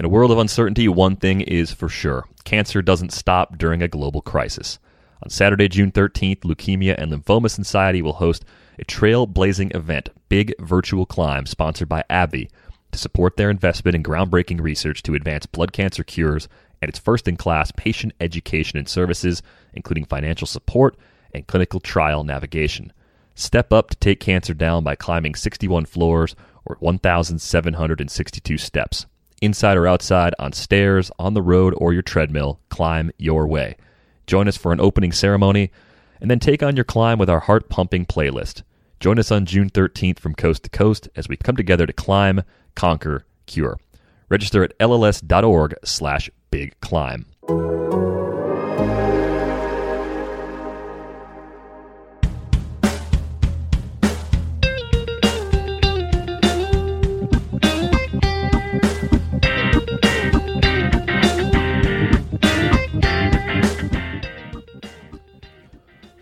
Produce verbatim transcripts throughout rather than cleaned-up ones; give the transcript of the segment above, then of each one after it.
In a world of uncertainty, one thing is for sure. Cancer doesn't stop during a global crisis. On Saturday, June thirteenth, Leukemia and Lymphoma Society will host a trailblazing event, Big Virtual Climb, sponsored by AbbVie, to support their investment in groundbreaking research to advance blood cancer cures and its first-in-class patient education and services, including financial support and clinical trial navigation. Step up to take cancer down by climbing sixty-one floors or one thousand seven hundred sixty-two steps. Inside or outside, on stairs, on the road, or your treadmill, climb your way. Join us for an opening ceremony, and then take on your climb with our heart-pumping playlist. Join us on June thirteenth from coast to coast as we come together to climb, conquer, cure. Register at L L S dot org slash big climb.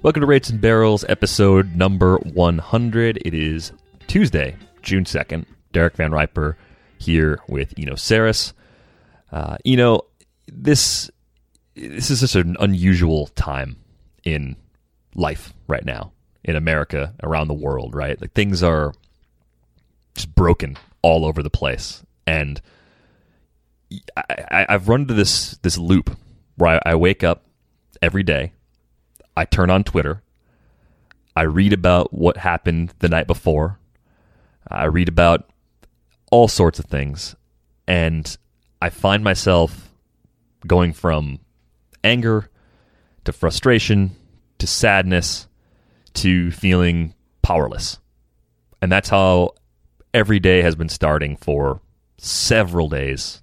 Welcome to Rates and Barrels, episode number one hundred. It is Tuesday, June second. Derek Van Riper here with Eno Saris. Uh, Eno, this this is such an unusual time in life right now, in America, around the world, right? Like, things are just broken all over the place. And I, I, I've run into this, this loop where I, I wake up every day, I turn on Twitter, I read about what happened the night before, I read about all sorts of things, and I find myself going from anger to frustration to sadness to feeling powerless. And that's how every day has been starting for several days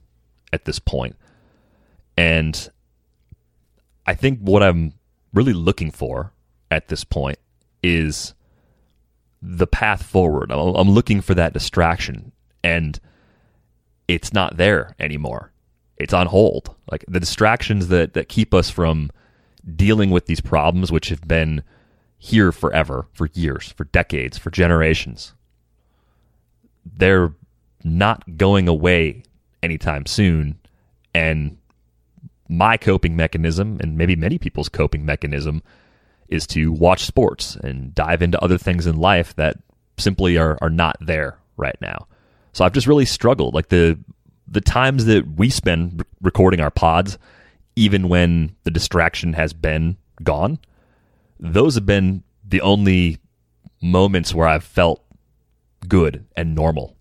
at this point. And I think what I'm really looking for at this point is the path forward. I'm looking for that distraction, and it's not there anymore. It's on hold. Like, the distractions that, that keep us from dealing with these problems, which have been here forever, for years, for decades, for generations, they're not going away anytime soon. And my coping mechanism, and maybe many people's coping mechanism, is to watch sports and dive into other things in life that simply are, are not there right now. So I've just really struggled. Like, the the times that we spend r- recording our pods, even when the distraction has been gone, those have been the only moments where I've felt good and normal.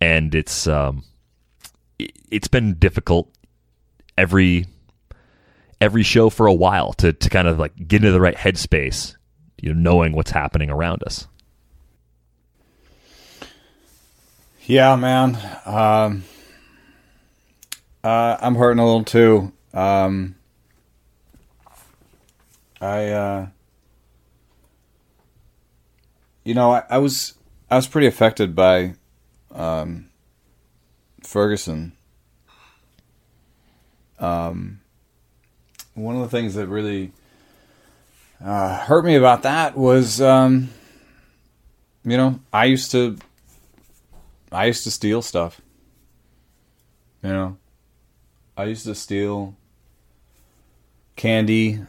And it's um, it, it's been difficult every every show for a while to, to kind of like get into the right headspace, you know, knowing what's happening around us. Yeah, man. Um, uh, I'm hurting a little too. Um, I, uh, you know, I, I was, I was pretty affected by, um, Ferguson. Um, one of the things that really uh, hurt me about that was, um, you know, I used to, I used to steal stuff. You know, I used to steal candy,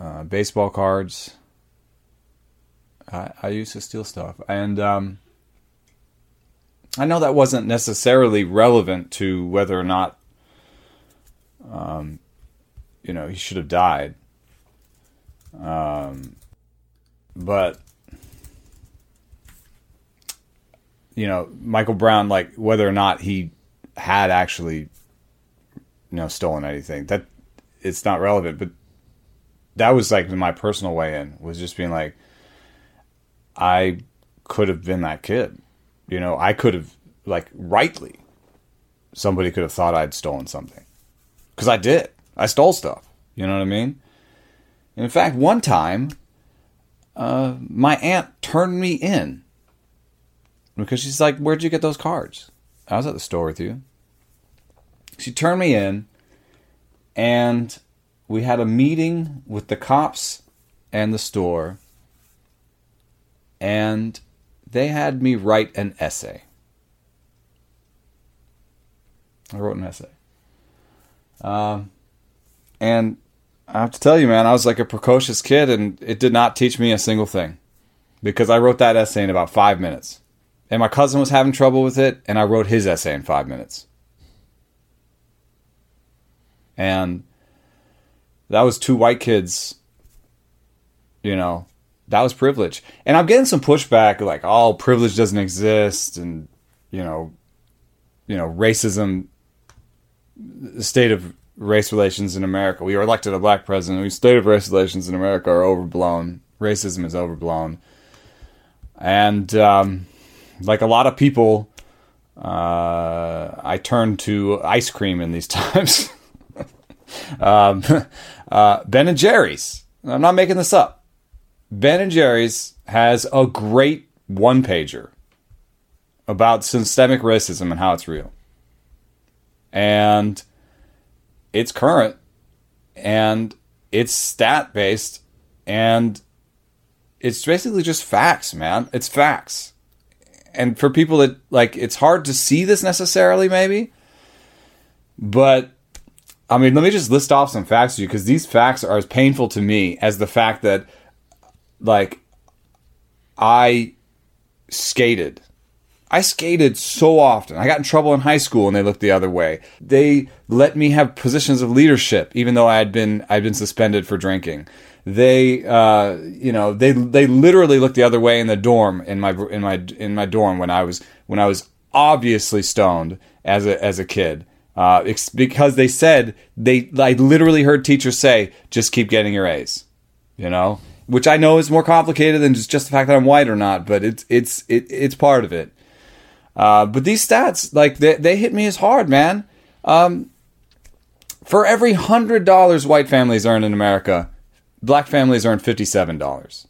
uh, baseball cards. I, I used to steal stuff, and um, I know that wasn't necessarily relevant to whether or not, Um, you know, he should have died. Um, but, you know, Michael Brown, like, whether or not he had actually, you know, stolen anything, that it's not relevant. But that was like my personal way in, was just being like, I could have been that kid. You know, I could have, like, rightly, somebody could have thought I'd stolen something. Because I did. I stole stuff. You know what I mean? And in fact, one time, uh, my aunt turned me in. Because she's like, where'd you get those cards? I was at the store with you. She turned me in. And we had a meeting with the cops and the store. And they had me write an essay. I wrote an essay. Um, and I have to tell you, man, I was like a precocious kid, and it did not teach me a single thing, because I wrote that essay in about five minutes. And my cousin was having trouble with it, and I wrote his essay in five minutes. And that was two white kids, you know, that was privilege. And I'm getting some pushback, like, oh, privilege doesn't exist, and, you know, you know, racism, the state of race relations in America. We elected a black president. The state of race relations in America are overblown. Racism is overblown. And um, like a lot of people, uh, I turn to ice cream in these times. um, uh, Ben and Jerry's. I'm not making this up. Ben and Jerry's has a great one-pager about systemic racism and how it's real. And it's current, and it's stat-based, and it's basically just facts, man. It's facts. And for people that, like, it's hard to see this necessarily, maybe, but, I mean, let me just list off some facts to you, because these facts are as painful to me as the fact that, like, I skated. I skated so often. I got in trouble in high school and they looked the other way. They let me have positions of leadership, even though I had been I'd been suspended for drinking. They, uh, you know, they they literally looked the other way in the dorm in my in my in my dorm when I was when I was obviously stoned as a as a kid, uh, it's because they said they I literally heard teachers say, "Just keep getting your A's," you know, which I know is more complicated than just, just the fact that I'm white or not, but it's it's it, it's part of it. Uh, but these stats, like, they, they hit me as hard, man. Um, for every one hundred dollars white families earn in America, black families earn fifty-seven dollars.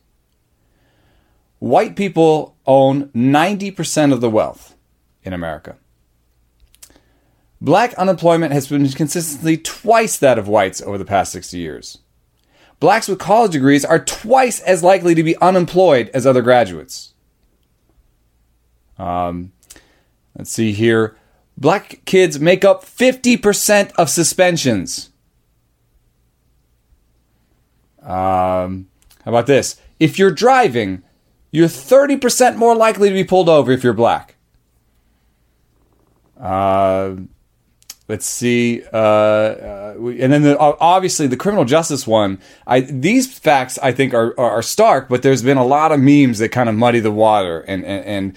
White people own ninety percent of the wealth in America. Black unemployment has been consistently twice that of whites over the past sixty years. Blacks with college degrees are twice as likely to be unemployed as other graduates. Um... Let's see here. Black kids make up fifty percent of suspensions. Um, how about this? If you're driving, you're thirty percent more likely to be pulled over if you're black. Uh, let's see. Uh, uh, and then the, obviously the criminal justice one. I, these facts, I think, are, are, are stark, but there's been a lot of memes that kind of muddy the water and... and, and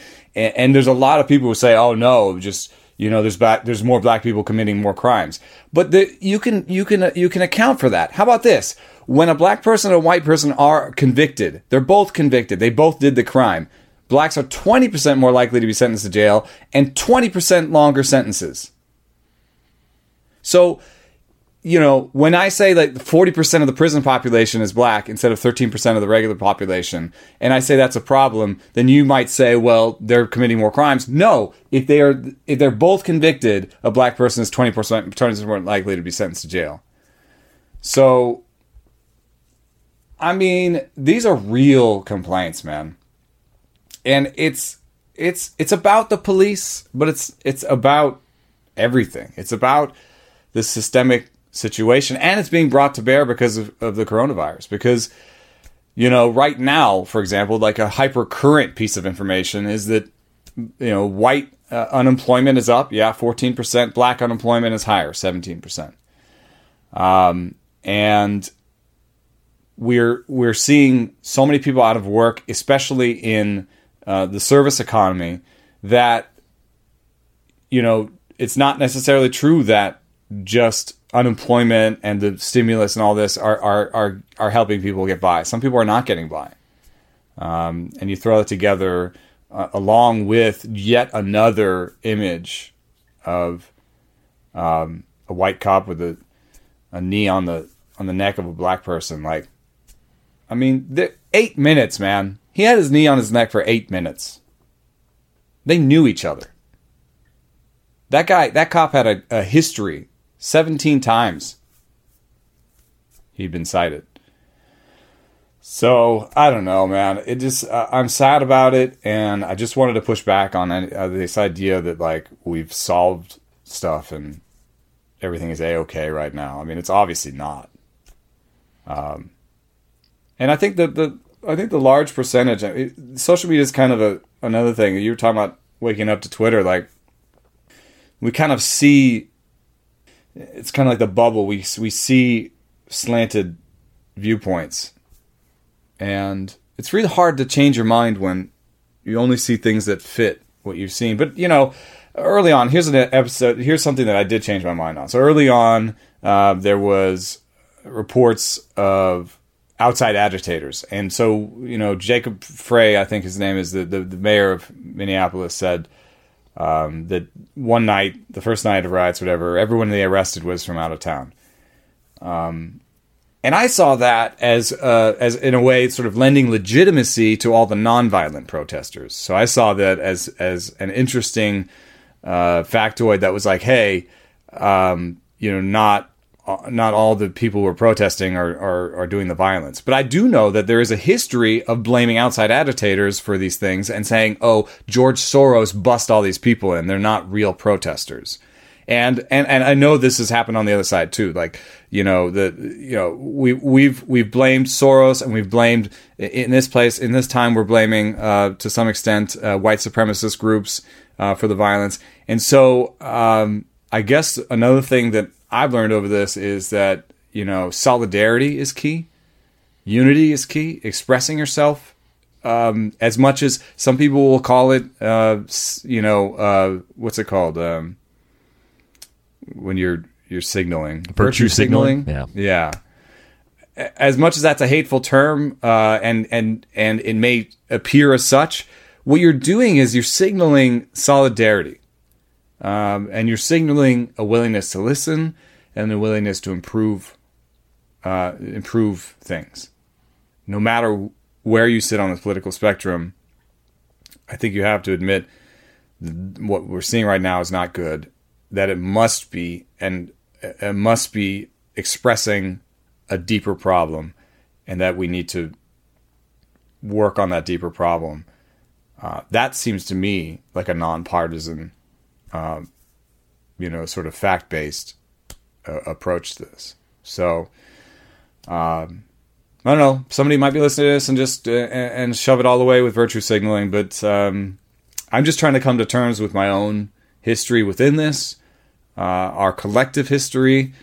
And there's a lot of people who say, "Oh no, just you know, there's black, there's more black people committing more crimes." But the, you can you can you can account for that. How about this? When a black person and a white person are convicted, they're both convicted. They both did the crime. Blacks are twenty percent more likely to be sentenced to jail and twenty percent longer sentences. So, you know, when I say that forty percent of the prison population is black instead of thirteen percent of the regular population, and I say that's a problem, then you might say, well, they're committing more crimes. No, if they are, if they're both convicted, a black person is twenty percent more likely to be sentenced to jail. So, I mean, these are real complaints, man. And it's, it's, it's about the police, but it's, it's about everything. It's about the systemic situation, and it's being brought to bear because of, of the coronavirus, because, you know, right now, for example, like a hyper current piece of information is that, you know, white uh, unemployment is up, yeah, fourteen percent, black unemployment is higher, seventeen percent. Um, and we're we're seeing so many people out of work, especially in uh, the service economy, that, you know, it's not necessarily true that just unemployment and the stimulus and all this are are are, are helping people get by. Some people are not getting by. Um, and you throw that together uh, along with yet another image of um, a white cop with a, a knee on the on the neck of a black person. Like, I mean, the, eight minutes, man. He had his knee on his neck for eight minutes. They knew each other. That guy, that cop had a, a history. seventeen times he'd been cited. So, I don't know, man. It just, uh, I'm sad about it, and I just wanted to push back on uh, this idea that, like, we've solved stuff and everything is A-okay right now. I mean, it's obviously not. Um, and I think that the I think the large percentage it, social media is kind of a another thing. You were talking about waking up to Twitter, like we kind of see. It's kind of like the bubble. We we see slanted viewpoints, and it's really hard to change your mind when you only see things that fit what you've seen. But you know, early on, here's an episode. Here's something that I did change my mind on. So early on, uh, there was reports of outside agitators, and so you know, Jacob Frey, I think his name is the the, the mayor of Minneapolis, said. Um, that one night, the first night of riots, whatever, everyone they arrested was from out of town. Um, and I saw that as, uh, as in a way, sort of lending legitimacy to all the nonviolent protesters. So I saw that as, as an interesting, uh, factoid that was like, hey, um, you know, not, uh, not all the people who are protesting are, are, are doing the violence. But I do know that there is a history of blaming outside agitators for these things and saying, oh, George Soros bust all these people in. They're not real protesters. And, and, and I know this has happened on the other side too. Like, you know, the, you know, we, we've, we've blamed Soros and we've blamed in this place, in this time, we're blaming, uh, to some extent, uh, white supremacist groups, uh, for the violence. And so, um, I guess another thing that I've learned over this is that, you know, solidarity is key. Unity is key. Expressing yourself, um, as much as some people will call it, uh, you know, uh, what's it called? Um, when you're, you're signaling. Virtue signaling. signaling. Yeah. Yeah. As much as that's a hateful term, uh, and, and, and it may appear as such, what you're doing is you're signaling solidarity. Um, and you're signaling a willingness to listen and a willingness to improve, uh, improve things. No matter where you sit on the political spectrum, I think you have to admit what we're seeing right now is not good. That it must be, and it must be expressing a deeper problem, and that we need to work on that deeper problem. Uh, that seems to me like a nonpartisan. Um, you know, sort of fact-based uh, approach to this. So, um, I don't know. Somebody might be listening to this and just uh, and shove it all away with virtue signaling. But um, I'm just trying to come to terms with my own history within this, uh, our collective history,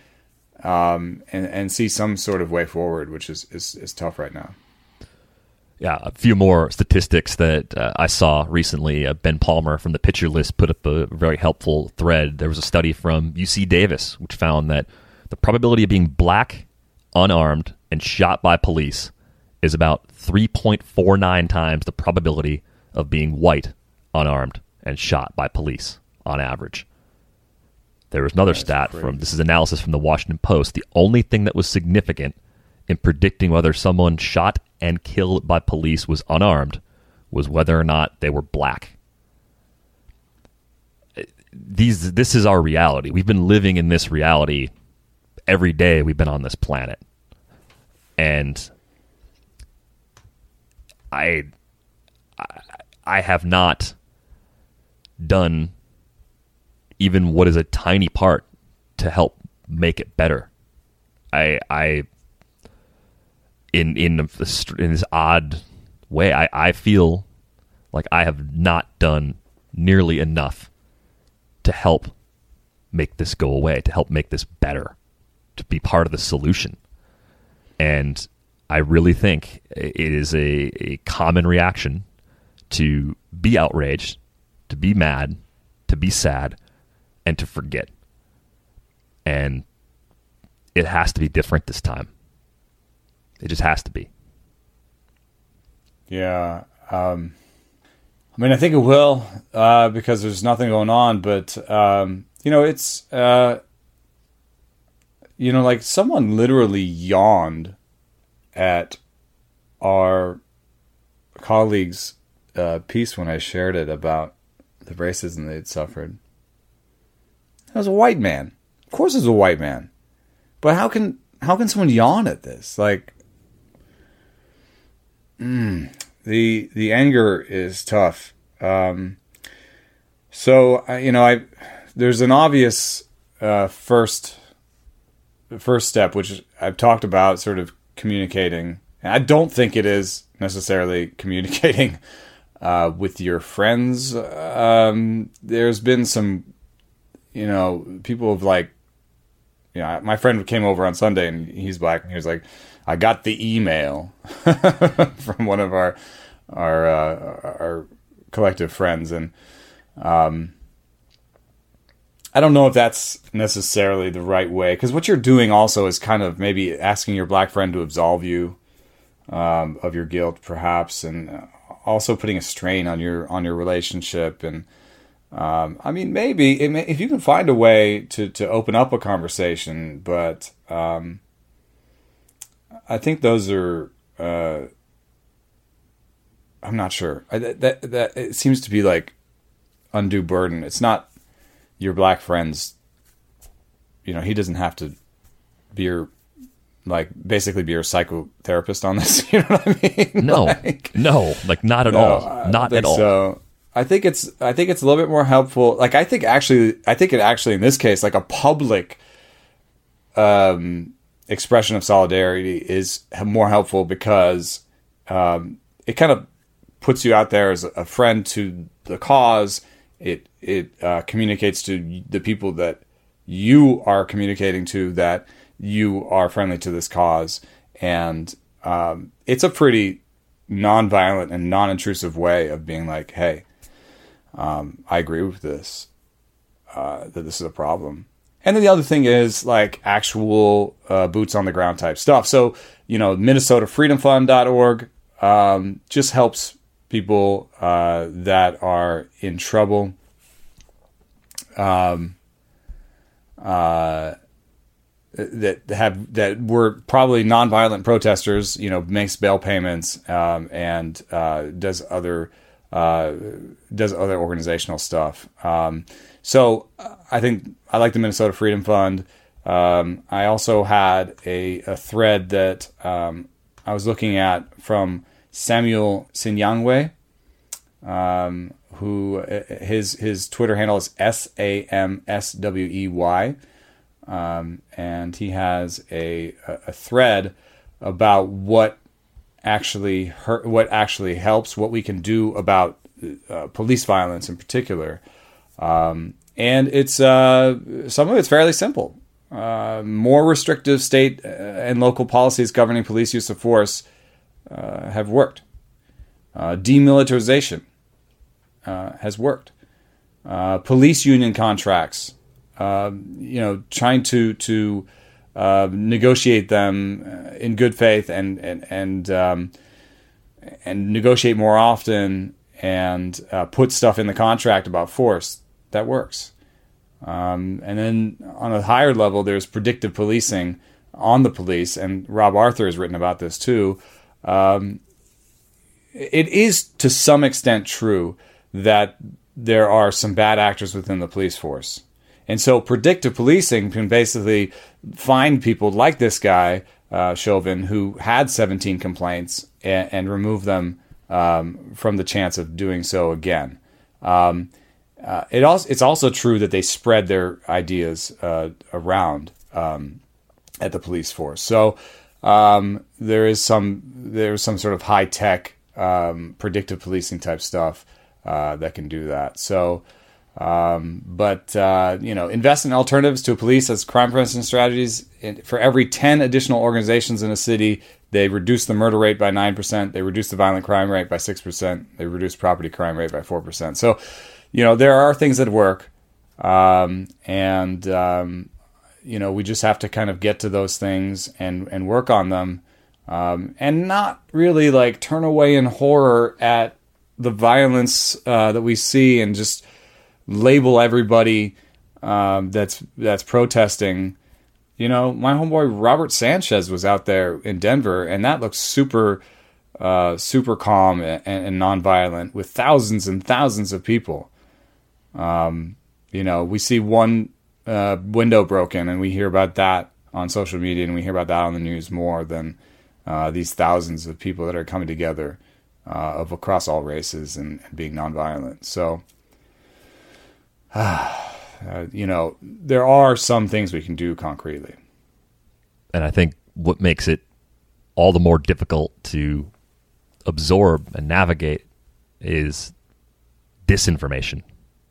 um, and and see some sort of way forward, which is is, is tough right now. Yeah, a few more statistics that uh, I saw recently. Uh, Ben Palmer from the Pitcher List put up a very helpful thread. There was a study from U C Davis which found that the probability of being black, unarmed, and shot by police is about three point four nine times the probability of being white, unarmed, and shot by police on average. There was another That's stat crazy. from, this is analysis from the Washington Post. The only thing that was significant in predicting whether someone shot and killed by police was unarmed was whether or not they were black. These, this is our reality. We've been living in this reality every day we've been on this planet. And I, I, I have not done even what is a tiny part to help make it better. I, I, In in, the, in this odd way, I, I feel like I have not done nearly enough to help make this go away, to help make this better, to be part of the solution. And I really think it is a, a common reaction to be outraged, to be mad, to be sad, and to forget. And it has to be different this time. It just has to be. Yeah. Um, I mean, I think it will, uh, because there's nothing going on, but, um, you know, it's, uh, you know, like someone literally yawned at our colleague's uh, piece when I shared it about the racism they'd suffered. That was a white man. Of course it was a white man. But how can, how can someone yawn at this? Like, Mm, the the anger is tough. Um, so, you know, I there's an obvious uh, first first step, which I've talked about, sort of communicating. And I don't think it is necessarily communicating uh, with your friends. Um, there's been some, you know, people have like, you know, my friend came over on Sunday and he's black and he was like, I got the email from one of our our uh, our collective friends, and um, I don't know if that's necessarily the right way, because what you're doing also is kind of maybe asking your black friend to absolve you um, of your guilt, perhaps, and also putting a strain on your on your relationship. And um, I mean, maybe it may, if you can find a way to to open up a conversation, but. Um, I think those are. Uh, I'm not sure. I, that, that that it seems to be like undue burden. It's not your black friend's. You know, he doesn't have to be your, like, basically be your psychotherapist on this. You know what I mean? No, like, no, like not at no, all. Not at all. So I think it's. I think it's a little bit more helpful. Like I think actually, I think it actually in this case, like a public. Um. Expression of solidarity is more helpful because um, it kind of puts you out there as a friend to the cause. It it uh, communicates to the people that you are communicating to that you are friendly to this cause, and um, it's a pretty nonviolent and non-intrusive way of being like, "Hey, um, I agree with this. Uh, that this is a problem." And then the other thing is like actual uh, boots on the ground type stuff. So, you know, Minnesota Freedom Fund dot org um, just helps people uh, that are in trouble. Um, uh, that have that were probably nonviolent protesters. You know, makes bail payments um, and uh, does other uh, does other organizational stuff. Um, so I think. I like the Minnesota Freedom Fund. Um, I also had a, a thread that um, I was looking at from Samuel Sinyangwe, um, who his his Twitter handle is S A M S W E Y, um, and he has a a thread about what actually hurt, what actually helps, what we can do about uh, police violence in particular. Um, And it's uh, some of it's fairly simple. Uh, more restrictive state and local policies governing police use of force uh, have worked. Uh, demilitarization uh, has worked. Uh, police union contracts, uh, you know, trying to to uh, negotiate them in good faith and and and um, and negotiate more often and uh, put stuff in the contract about force. That works. Um, and then on a higher level, there's predictive policing on the police. And Rob Arthur has written about this too. Um, it is to some extent true that there are some bad actors within the police force. And so predictive policing can basically find people like this guy, uh, Chauvin, who had seventeen complaints and, and remove them um, from the chance of doing so again. Um, Uh, it also it's also true that they spread their ideas uh, around um, at the police force. So um, there is some there's some sort of high tech um, predictive policing type stuff uh, that can do that. So, um, but uh, you know, invest in alternatives to police as crime prevention strategies. And for every ten additional organizations in a city, they reduce the murder rate by nine percent. They reduce the violent crime rate by six percent. They reduce property crime rate by four percent. So. You know, there are things that work, um, and, um, you know, we just have to kind of get to those things and, and work on them um, and not really, like, turn away in horror at the violence uh, that we see and just label everybody um, that's that's protesting. You know, my homeboy Robert Sanchez was out there in Denver, and that looks super, uh, super calm and, and nonviolent with thousands and thousands of people. Um, you know, we see one uh, window broken and we hear about that on social media and we hear about that on the news more than uh, these thousands of people that are coming together uh, of across all races and, and being nonviolent. So, uh, uh, you know, there are some things we can do concretely. And I think what makes it all the more difficult to absorb and navigate is disinformation.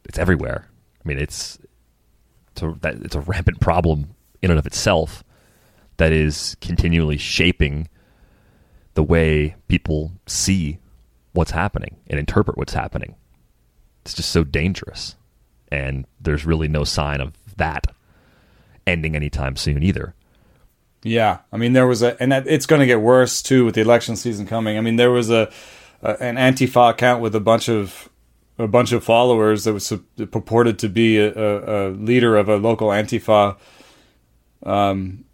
It's everywhere. I mean, it's it's a, it's a rampant problem in and of itself that is continually shaping the way people see what's happening and interpret what's happening. It's just so dangerous. And there's really no sign of that ending anytime soon either. Yeah. I mean, there was a, and it's going to get worse too with the election season coming. I mean, there was a, a an Antifa account with a bunch of, a bunch of followers that was purported to be a, a, a leader of a local Antifa um,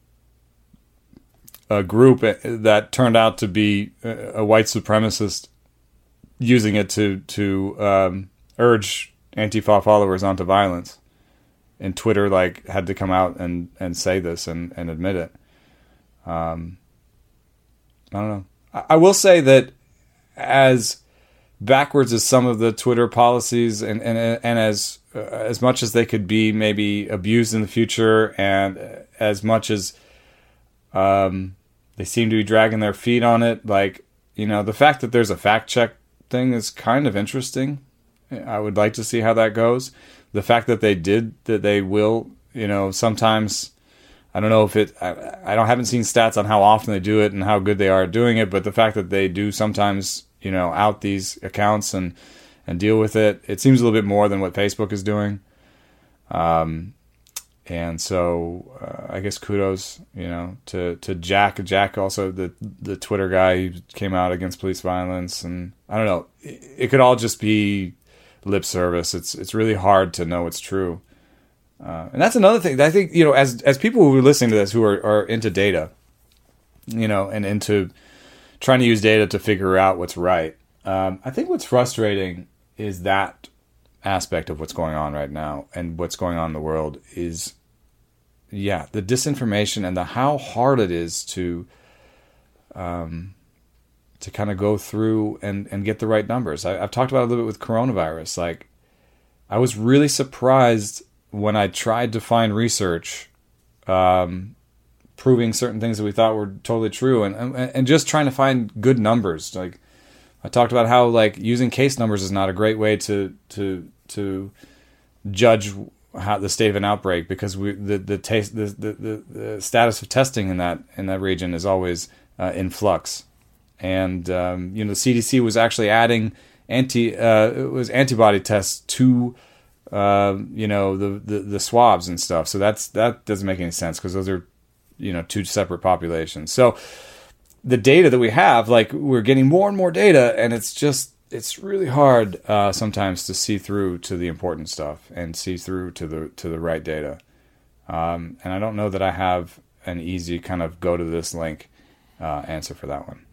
a group that turned out to be a white supremacist using it to, to um, urge Antifa followers onto violence. And Twitter like had to come out and, and say this and, and admit it. Um, I don't know. I, I will say that as backwards as some of the Twitter policies and, and, and as, uh, as much as they could be maybe abused in the future and as much as, um, they seem to be dragging their feet on it. Like, you know, the fact that there's a fact check thing is kind of interesting. I would like to see how that goes. The fact that they did, that they will, you know, sometimes, I don't know if it, I, I don't, haven't seen stats on how often they do it and how good they are at doing it, but the fact that they do sometimes, you know, out these accounts and, and deal with it, it seems a little bit more than what Facebook is doing. Um, and so uh, I guess kudos, you know, to, to Jack. Jack also, the, the Twitter guy who came out against police violence, and I don't know, it, it could all just be lip service. It's it's really hard to know what's true. Uh, and that's another thing that I think, you know, as as people who are listening to this who are, are into data, you know, and into trying to use data to figure out what's right, um, I think what's frustrating is that aspect of what's going on right now and what's going on in the world is, yeah, the disinformation and the how hard it is to um to kind of go through and, and get the right numbers. I, I've talked about it a little bit with coronavirus. Like, I was really surprised when I tried to find research um, proving certain things that we thought were totally true and, and and just trying to find good numbers. Like, I talked about how, like, using case numbers is not a great way to to to judge how the state of an outbreak, because we the the taste the, the, the, the status of testing in that in that region is always uh, in flux. And, um, you know, the C D C was actually adding anti uh, it was antibody tests to, uh, you know, the, the, the swabs and stuff. So that's that doesn't make any sense because those are, you know, two separate populations. So the data that we have, like, we're getting more and more data, and it's just it's really hard uh, sometimes to see through to the important stuff and see through to the to the right data. Um, and I don't know that I have an easy kind of go to this link uh, answer for that one.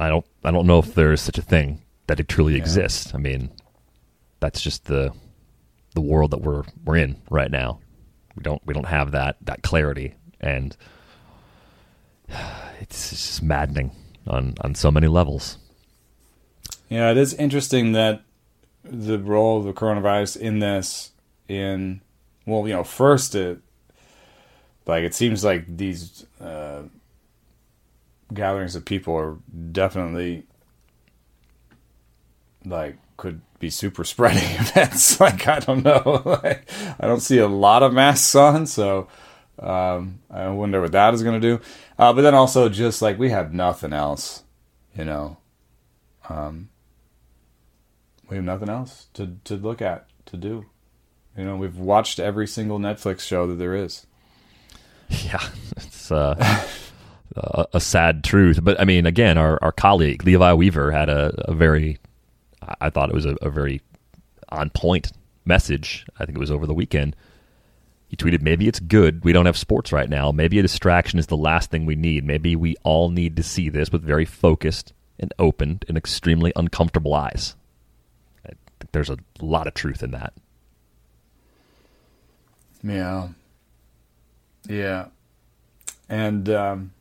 I don't I don't know if there is such a thing that it truly yeah. exists. I mean, that's just the the world that we're we're in right now. We don't we don't have that that clarity, and it's just maddening on, on so many levels. Yeah, it is interesting that the role of the coronavirus in this in well, you know, first it like it seems like these uh, gatherings of people are definitely like could be super spreading events. Like, I don't know. Like, I don't see a lot of masks on, so um, I wonder what that is going to do. Uh, but then also just like we have nothing else, you know. Um, we have nothing else to, to look at, to do. You know, we've watched every single Netflix show that there is. Yeah, it's... Uh... Uh, a sad truth. But I mean, again, our, our colleague Levi Weaver had a, a very, I thought it was a, a very on point message. I think it was over the weekend. He tweeted, maybe it's good we don't have sports right now. Maybe a distraction is the last thing we need. Maybe we all need to see this with very focused and open and extremely uncomfortable eyes. I think there's a lot of truth in that. Yeah. Yeah. And, um,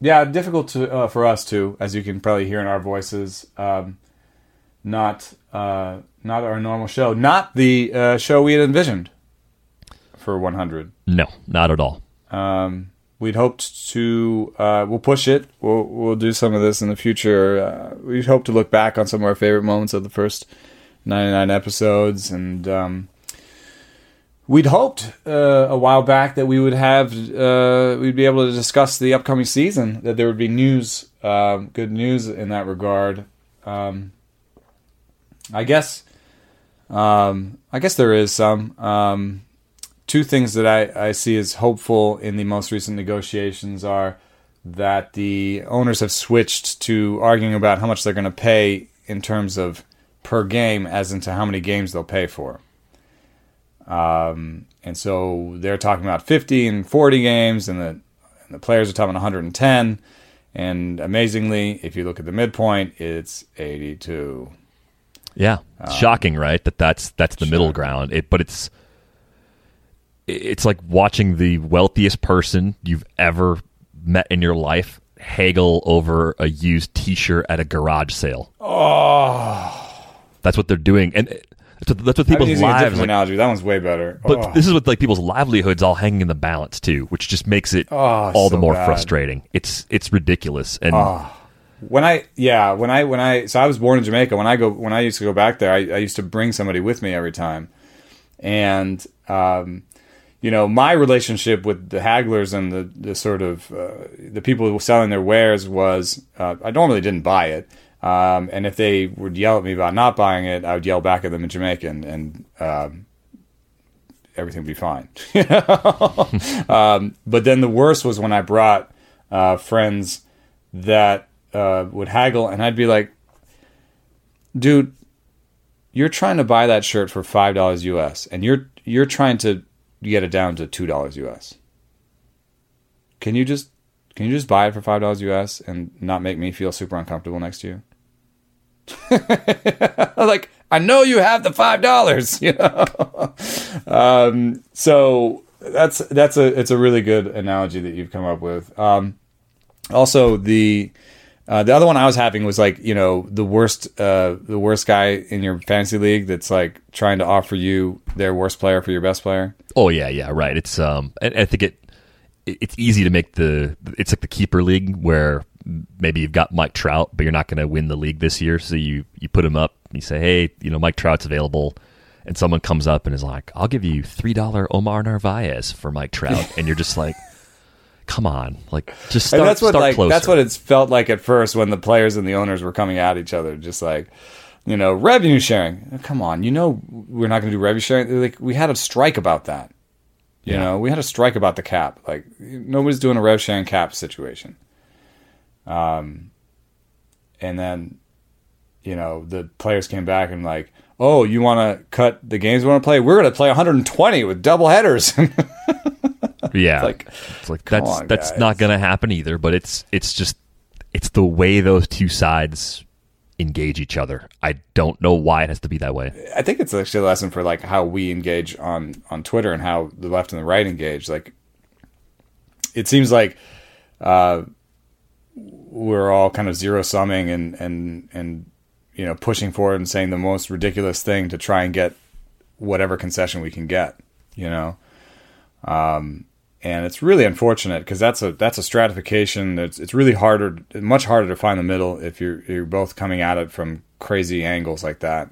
Yeah, difficult to, uh, for us too, as you can probably hear in our voices. Um, not uh, not our normal show, not the uh, show we had envisioned for one hundred. No, not at all. Um, we'd hoped to. Uh, we'll push it. We'll we'll do some of this in the future. Uh, we'd hope to look back on some of our favorite moments of the first ninety-nine episodes, and um, we'd hoped uh, a while back that we would have uh, we'd be able to discuss the upcoming season. That there would be news, uh, good news in that regard. Um, I guess, um, I guess there is some. Um, two things that I, I see as hopeful in the most recent negotiations are that the owners have switched to arguing about how much they're going to pay in terms of per game, as into how many games they'll pay for. Um, and so they're talking about fifty and forty games, and the, and the players are talking about one hundred ten. And amazingly, if you look at the midpoint, it's eighty-two. Yeah, um, shocking, right? That that's that's the shocking. Middle ground. It, but it's it's like watching the wealthiest person you've ever met in your life haggle over a used T-shirt at a garage sale. Oh, that's what they're doing, and that's what, that's what people's I'm using lives. A different like, analogy. That one's way better. But oh. This is with like people's livelihoods all hanging in the balance too, which just makes it oh, all so the more bad. Frustrating. It's it's ridiculous and. Oh. When I, yeah, when I, when I, so I was born in Jamaica. When I go, when I used to go back there, I, I used to bring somebody with me every time. And, um, you know, my relationship with the hagglers and the, the sort of, uh, the people who were selling their wares was, uh, I normally didn't buy it. Um, and if they would yell at me about not buying it, I would yell back at them in Jamaican, and, um, everything would be fine. um, but then the worst was when I brought, uh, friends that, Uh, would haggle, and I'd be like, dude, you're trying to buy that shirt for five dollars U S, and you're you're trying to get it down to two dollars U S. Can you just can you just buy it for five dollars U S and not make me feel super uncomfortable next to you? Like, I know you have the five dollars, you know? um, so that's that's a it's a really good analogy that you've come up with. Um, also, the Uh, the other one I was having was like, you know, the worst, uh, the worst guy in your fantasy league that's like trying to offer you their worst player for your best player. Oh yeah, yeah, right. It's um, I, I think it, it's easy to make the, it's like the keeper league where maybe you've got Mike Trout, but you're not going to win the league this year, so you you put him up and you say, hey, you know, Mike Trout's available, and someone comes up and is like, I'll give you three dollar Omar Narvaez for Mike Trout, and you're just like. Come on, like just start, and that's what, start like, closer. That's what it's felt like at first when the players and the owners were coming at each other, just like, you know, revenue sharing. Come on, you know we're not going to do revenue sharing. Like we had a strike about that. You yeah. know, we had a strike about the cap. Like nobody's doing a rev sharing cap situation. Um, and then, you know, the players came back and like, oh, you want to cut the games we want to play? We're going to play one hundred twenty with double headers. Yeah, it's like, it's like that's on, that's guys. Not going to happen either. But it's it's just it's the way those two sides engage each other. I don't know why it has to be that way. I think it's actually a lesson for like how we engage on, on Twitter and how the left and the right engage. Like, it seems like uh, we're all kind of zero summing and and and you know pushing forward and saying the most ridiculous thing to try and get whatever concession we can get. You know. Um, And it's really unfortunate because that's a that's a stratification. It's it's really harder, much harder to find the middle if you're you're both coming at it from crazy angles like that.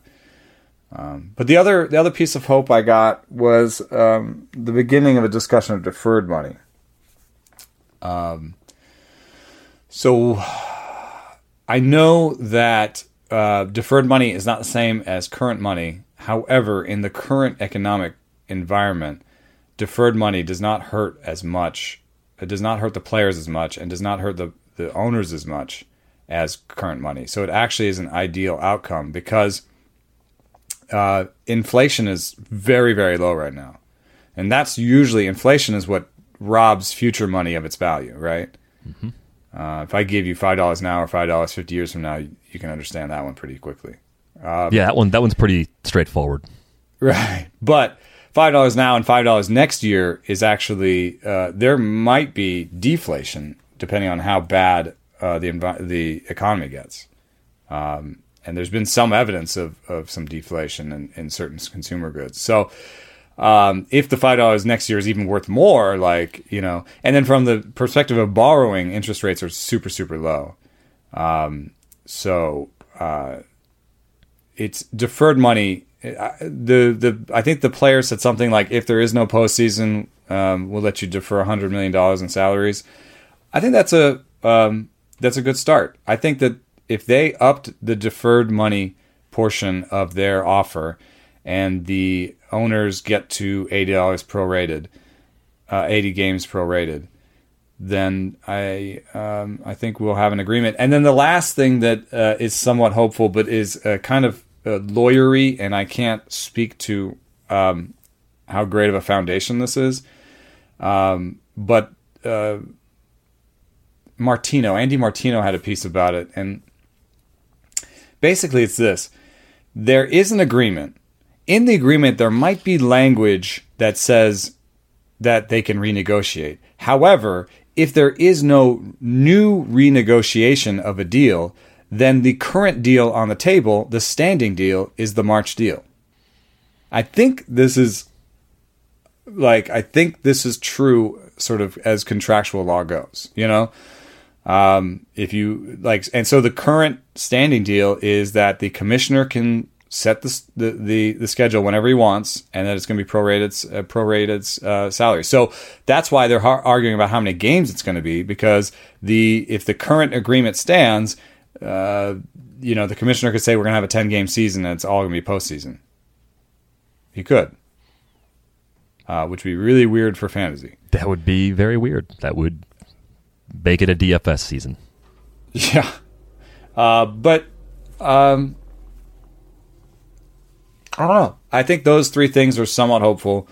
Um, but the other the other piece of hope I got was um, the beginning of a discussion of deferred money. Um, so I know that uh, deferred money is not the same as current money. However, in the current economic environment. Deferred money does not hurt as much. It does not hurt the players as much and does not hurt the, the owners as much as current money. So it actually is an ideal outcome because uh, inflation is very, very low right now. And that's usually inflation is what robs future money of its value, right? Mm-hmm. Uh, if I give you five dollars now or five dollars fifty years from now, you, you can understand that one pretty quickly. Um, yeah, that one. That one's pretty straightforward. Right. But... five dollars now and five dollars next year is actually, uh, there might be deflation depending on how bad uh, the envi- the economy gets. Um, and there's been some evidence of, of some deflation in, in certain consumer goods. So um, if the five dollars next year is even worth more, like, you know, and then from the perspective of borrowing, interest rates are super, super low. Um, so uh, it's deferred money. The the I think the player said something like, if there is no postseason, um, we'll let you defer one hundred million dollars in salaries. I think that's a um, that's a good start. I think that if they upped the deferred money portion of their offer, and the owners get to eighty dollars prorated, uh, eighty games prorated, then I um, I think we'll have an agreement. And then the last thing that uh, is somewhat hopeful, but is uh, kind of uh, lawyery, and I can't speak to um, how great of a foundation this is, um, but. Uh, Martino, Andy Martino had a piece about it, and basically it's this. There is an agreement. In the agreement, there might be language that says that they can renegotiate. However, if there is no new renegotiation of a deal, then the current deal on the table, the standing deal, is the March deal. I think this is like I think this is true sort of as contractual law goes, you know? Um, if you like, and so the current standing deal is that the commissioner can set the the, the, the schedule whenever he wants, and that it's going to be prorated uh, prorated uh, salary. So that's why they're har- arguing about how many games it's going to be, because the if the current agreement stands, uh, you know, the commissioner could say we're going to have a ten game season and it's all going to be postseason. He could, uh, which would be really weird for fantasy. That would be very weird. That would. Make it a D F S season. Yeah. Uh, but, um, I don't know. I think those three things are somewhat hopeful.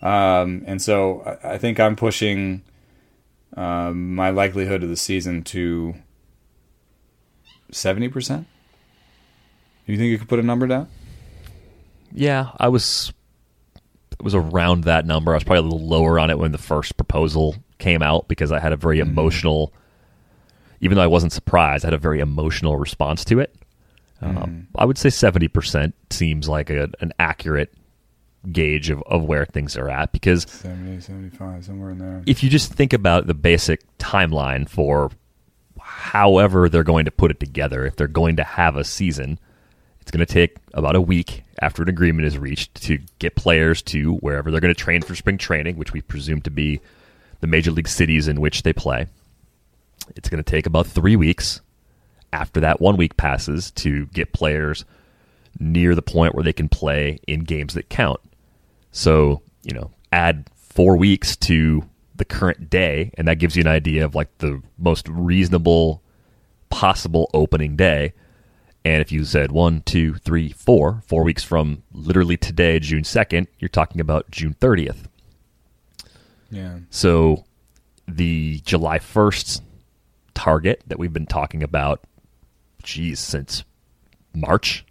Um, and so I, I think I'm pushing um, my likelihood of the season to seventy percent. You think you could put a number down? Yeah, I was, it was around that number. I was probably a little lower on it when the first proposal came out, because I had a very emotional, mm-hmm. even though I wasn't surprised, I had a very emotional response to it. Mm-hmm. Um, I would say seventy percent seems like a, an accurate gauge of, of where things are at, because seventy, seventy-five, somewhere in there. If you just think about the basic timeline for however they're going to put it together, if they're going to have a season, it's going to take about a week after an agreement is reached to get players to wherever they're going to train for spring training, which we presume to be the major league cities in which they play. It's going to take about three weeks after that one week passes to get players near the point where they can play in games that count. So, you know, add four weeks to the current day, and that gives you an idea of like the most reasonable possible opening day. And if you said one, two, three, four, four weeks from literally today, June second, you're talking about June thirtieth. Yeah. So the July first target that we've been talking about, geez, since March,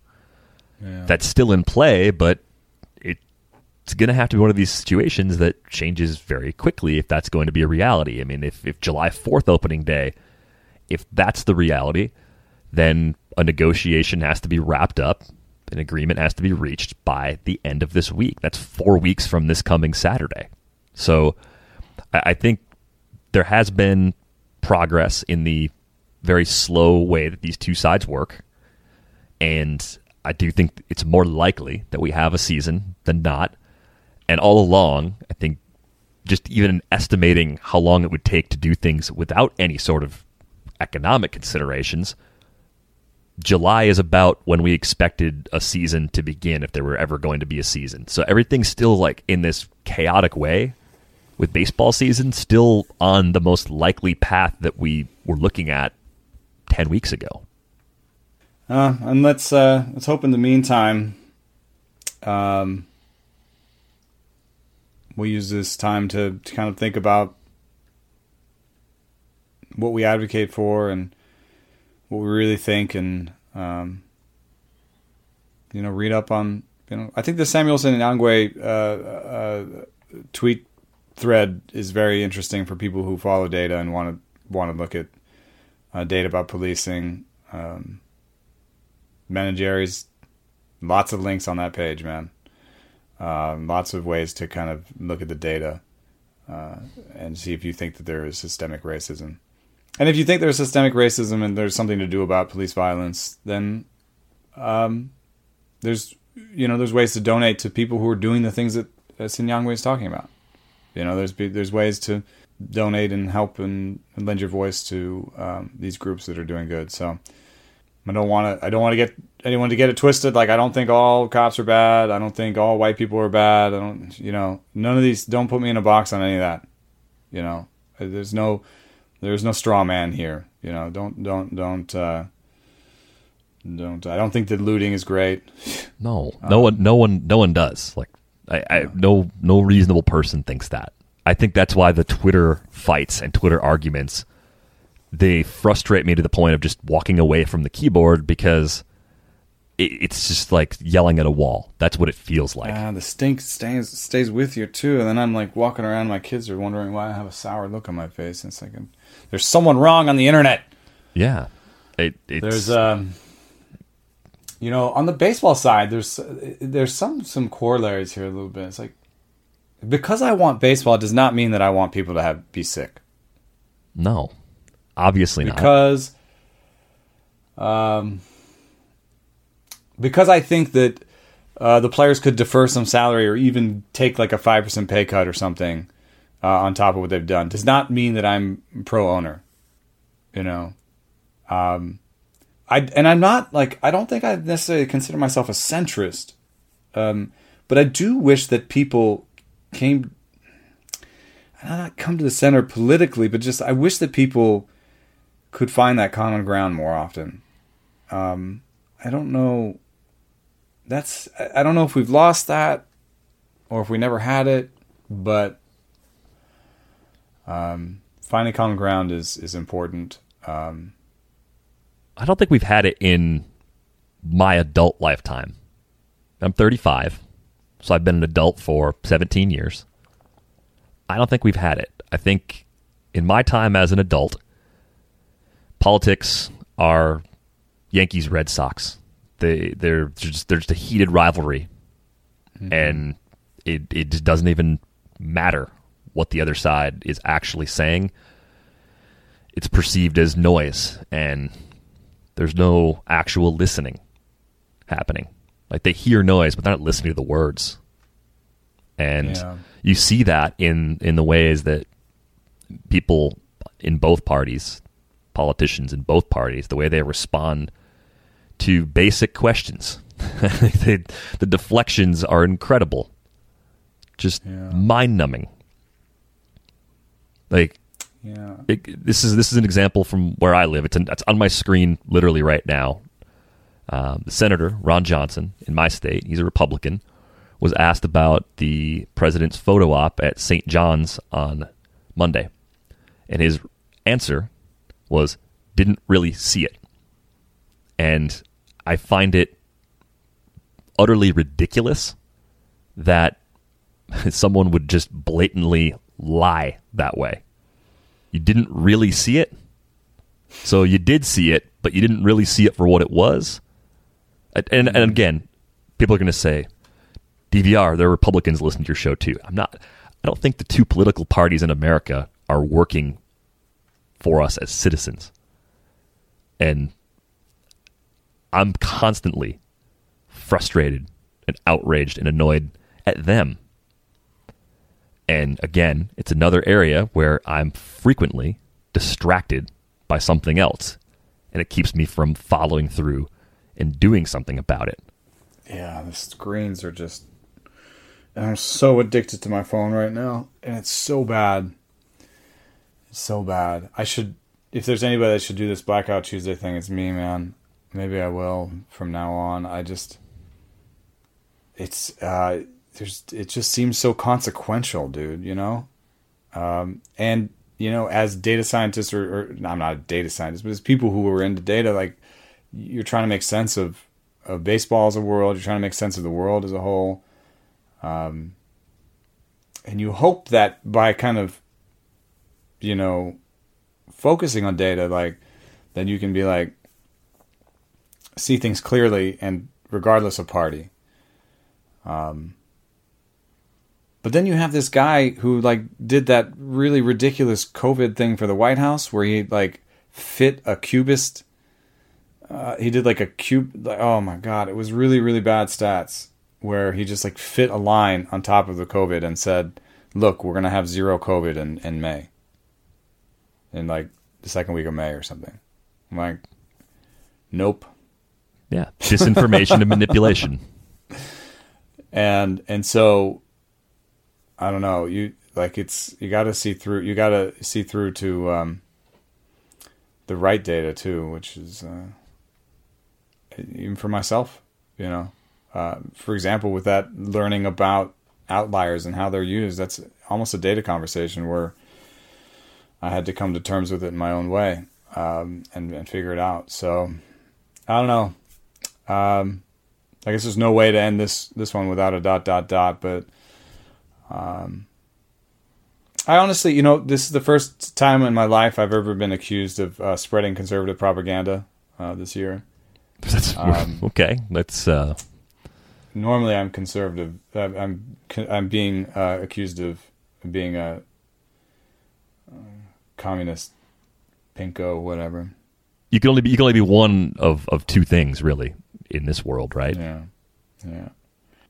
yeah. That's still in play, but it, it's going to have to be one of these situations that changes very quickly if that's going to be a reality. I mean, if, if July fourth opening day, if that's the reality, then a negotiation has to be wrapped up. An agreement has to be reached by the end of this week. That's four weeks from this coming Saturday. So I think there has been progress in the very slow way that these two sides work. And I do think it's more likely that we have a season than not. And all along, I think just even estimating how long it would take to do things without any sort of economic considerations, July is about when we expected a season to begin, if there were ever going to be a season. So everything's still like in this chaotic way. With baseball season still on the most likely path that we were looking at ten weeks ago, uh, and let's uh, let's hope in the meantime, um, we'll use this time to, to kind of think about what we advocate for and what we really think, and um, you know, read up on you know. I think the Samuel Sinyangwe uh, uh, tweet. Thread is very interesting for people who follow data and want to want to look at uh, data about policing. Um, Ben and Jerry's, lots of links on that page, man. Um, lots of ways to kind of look at the data uh, and see if you think that there is systemic racism. And if you think there's systemic racism and there's something to do about police violence, then um, there's you know there's ways to donate to people who are doing the things that uh, Sinyangwe is talking about. You know, there's there's ways to donate and help and, and lend your voice to um, these groups that are doing good. So I don't want to I don't want to get anyone to get it twisted. Like, I don't think all cops are bad. I don't think all white people are bad. I don't you know none of these. Don't put me in a box on any of that. You know, there's no there's no straw man here. You know, don't don't don't uh, don't. I don't think that looting is great. No, um, no one no one no one does like. I, I no no reasonable person thinks that. I think that's why the Twitter fights and Twitter arguments, they frustrate me to the point of just walking away from the keyboard, because it, it's just like yelling at a wall. That's what it feels like. Yeah, the stink stays stays with you too, and then I'm like walking around. My kids are wondering why I have a sour look on my face. And it's like, there's someone wrong on the internet. Yeah, it, it's, there's um. You know, on the baseball side, there's there's some, some corollaries here a little bit. It's like, because I want baseball does not mean that I want people to have be sick. No, obviously not. Because, um, because I think that uh, the players could defer some salary or even take like a five percent pay cut or something uh, on top of what they've done does not mean that I'm pro-owner, you know. Um I, and I'm not like, I don't think I necessarily consider myself a centrist. Um, but I do wish that people came, not come to the center politically, but just, I wish that people could find that common ground more often. Um, I don't know. That's, I don't know if we've lost that or if we never had it, but, um, finding common ground is, is important. Um, I don't think we've had it in my adult lifetime. I'm thirty-five, so I've been an adult for seventeen years. I don't think we've had it. I think in my time as an adult, politics are Yankees, Red Sox. They they're just they're just a heated rivalry, mm-hmm. and it it just doesn't even matter what the other side is actually saying. It's perceived as noise, and there's no actual listening happening. Like, they hear noise, but they're not listening to the words. And yeah. you see that in, in the ways that people in both parties, politicians in both parties, the way they respond to basic questions. they, the deflections are incredible. Just yeah. mind-numbing. Like... Yeah. It, this is this is an example from where I live. It's, an, it's on my screen literally right now. Um, the Senator, Ron Johnson, in my state, he's a Republican, was asked about the president's photo op at Saint John's on Monday. And his answer was, didn't really see it. And I find it utterly ridiculous that someone would just blatantly lie that way. You didn't really see it. So you did see it, but you didn't really see it for what it was. And, and again, people are going to say, D V R, there are Republicans listening to your show too. I'm not, I don't think the two political parties in America are working for us as citizens. And I'm constantly frustrated and outraged and annoyed at them. And again, it's another area where I'm frequently distracted by something else, and it keeps me from following through and doing something about it. Yeah, the screens are just... And I'm so addicted to my phone right now, and it's so bad. It's so bad. I should... If there's anybody that should do this Blackout Tuesday thing, it's me, man. Maybe I will from now on. I just... It's... uh There's, it just seems so consequential, dude, you know? Um, and, you know, as data scientists, or, or no, I'm not a data scientist, but as people who were into data, like, you're trying to make sense of, of baseball as a world. You're trying to make sense of the world as a whole. Um, and you hope that by kind of, you know, focusing on data, like, then you can be like, see things clearly and regardless of party. Um, but then you have this guy who like did that really ridiculous COVID thing for the White House where he like fit a cubist. Uh, he did like a cube. Like, oh my God. It was really, really bad stats where he just like fit a line on top of the COVID and said, look, we're going to have zero COVID in, in May. In like the second week of May or something. I'm like, nope. Yeah. Disinformation and manipulation. And, and so I don't know, you like, it's, you gotta see through, you gotta see through to, um, the right data too, which is, uh, even for myself, you know, uh, for example, with that learning about outliers and how they're used, that's almost a data conversation where I had to come to terms with it in my own way, um, and, and figure it out. So I don't know. Um, I guess there's no way to end this, this one without a dot, dot, dot. But um, I honestly, you know, this is the first time in my life I've ever been accused of uh, spreading conservative propaganda uh, this year. That's, um, okay, let's. Uh... Normally, I'm conservative. I'm I'm being uh, accused of being a uh, communist, pinko, whatever. You can only be, you can only be one of, of two things, really. In this world, right? Yeah, yeah.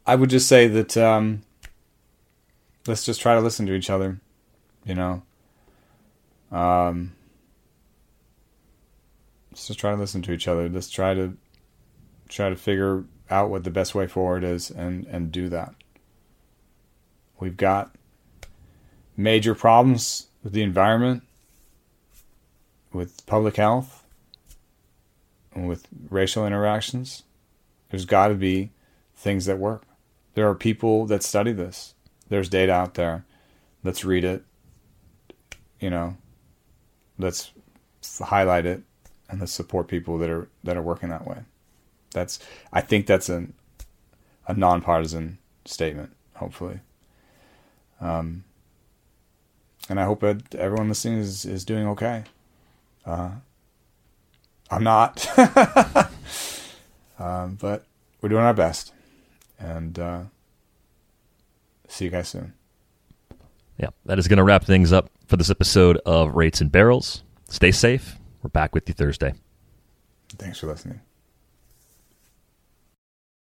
I would just say that um, let's just try to listen to each other, you know. Um, let's just try to listen to each other. Let's try to try to figure out what the best way forward is, and, and do that. We've got major problems with the environment, with public health, and with racial interactions. There's got to be things that work. There are people that study this. There's data out there. Let's read it. You know, let's highlight it, and let's support people that are that are working that way. That's I think that's an a nonpartisan statement. Hopefully, um, and I hope that everyone listening is is doing okay. Uh, I'm not. um, but we're doing our best. And uh, see you guys soon. Yeah, that is going to wrap things up for this episode of Rates and Barrels. Stay safe. We're back with you Thursday. Thanks for listening.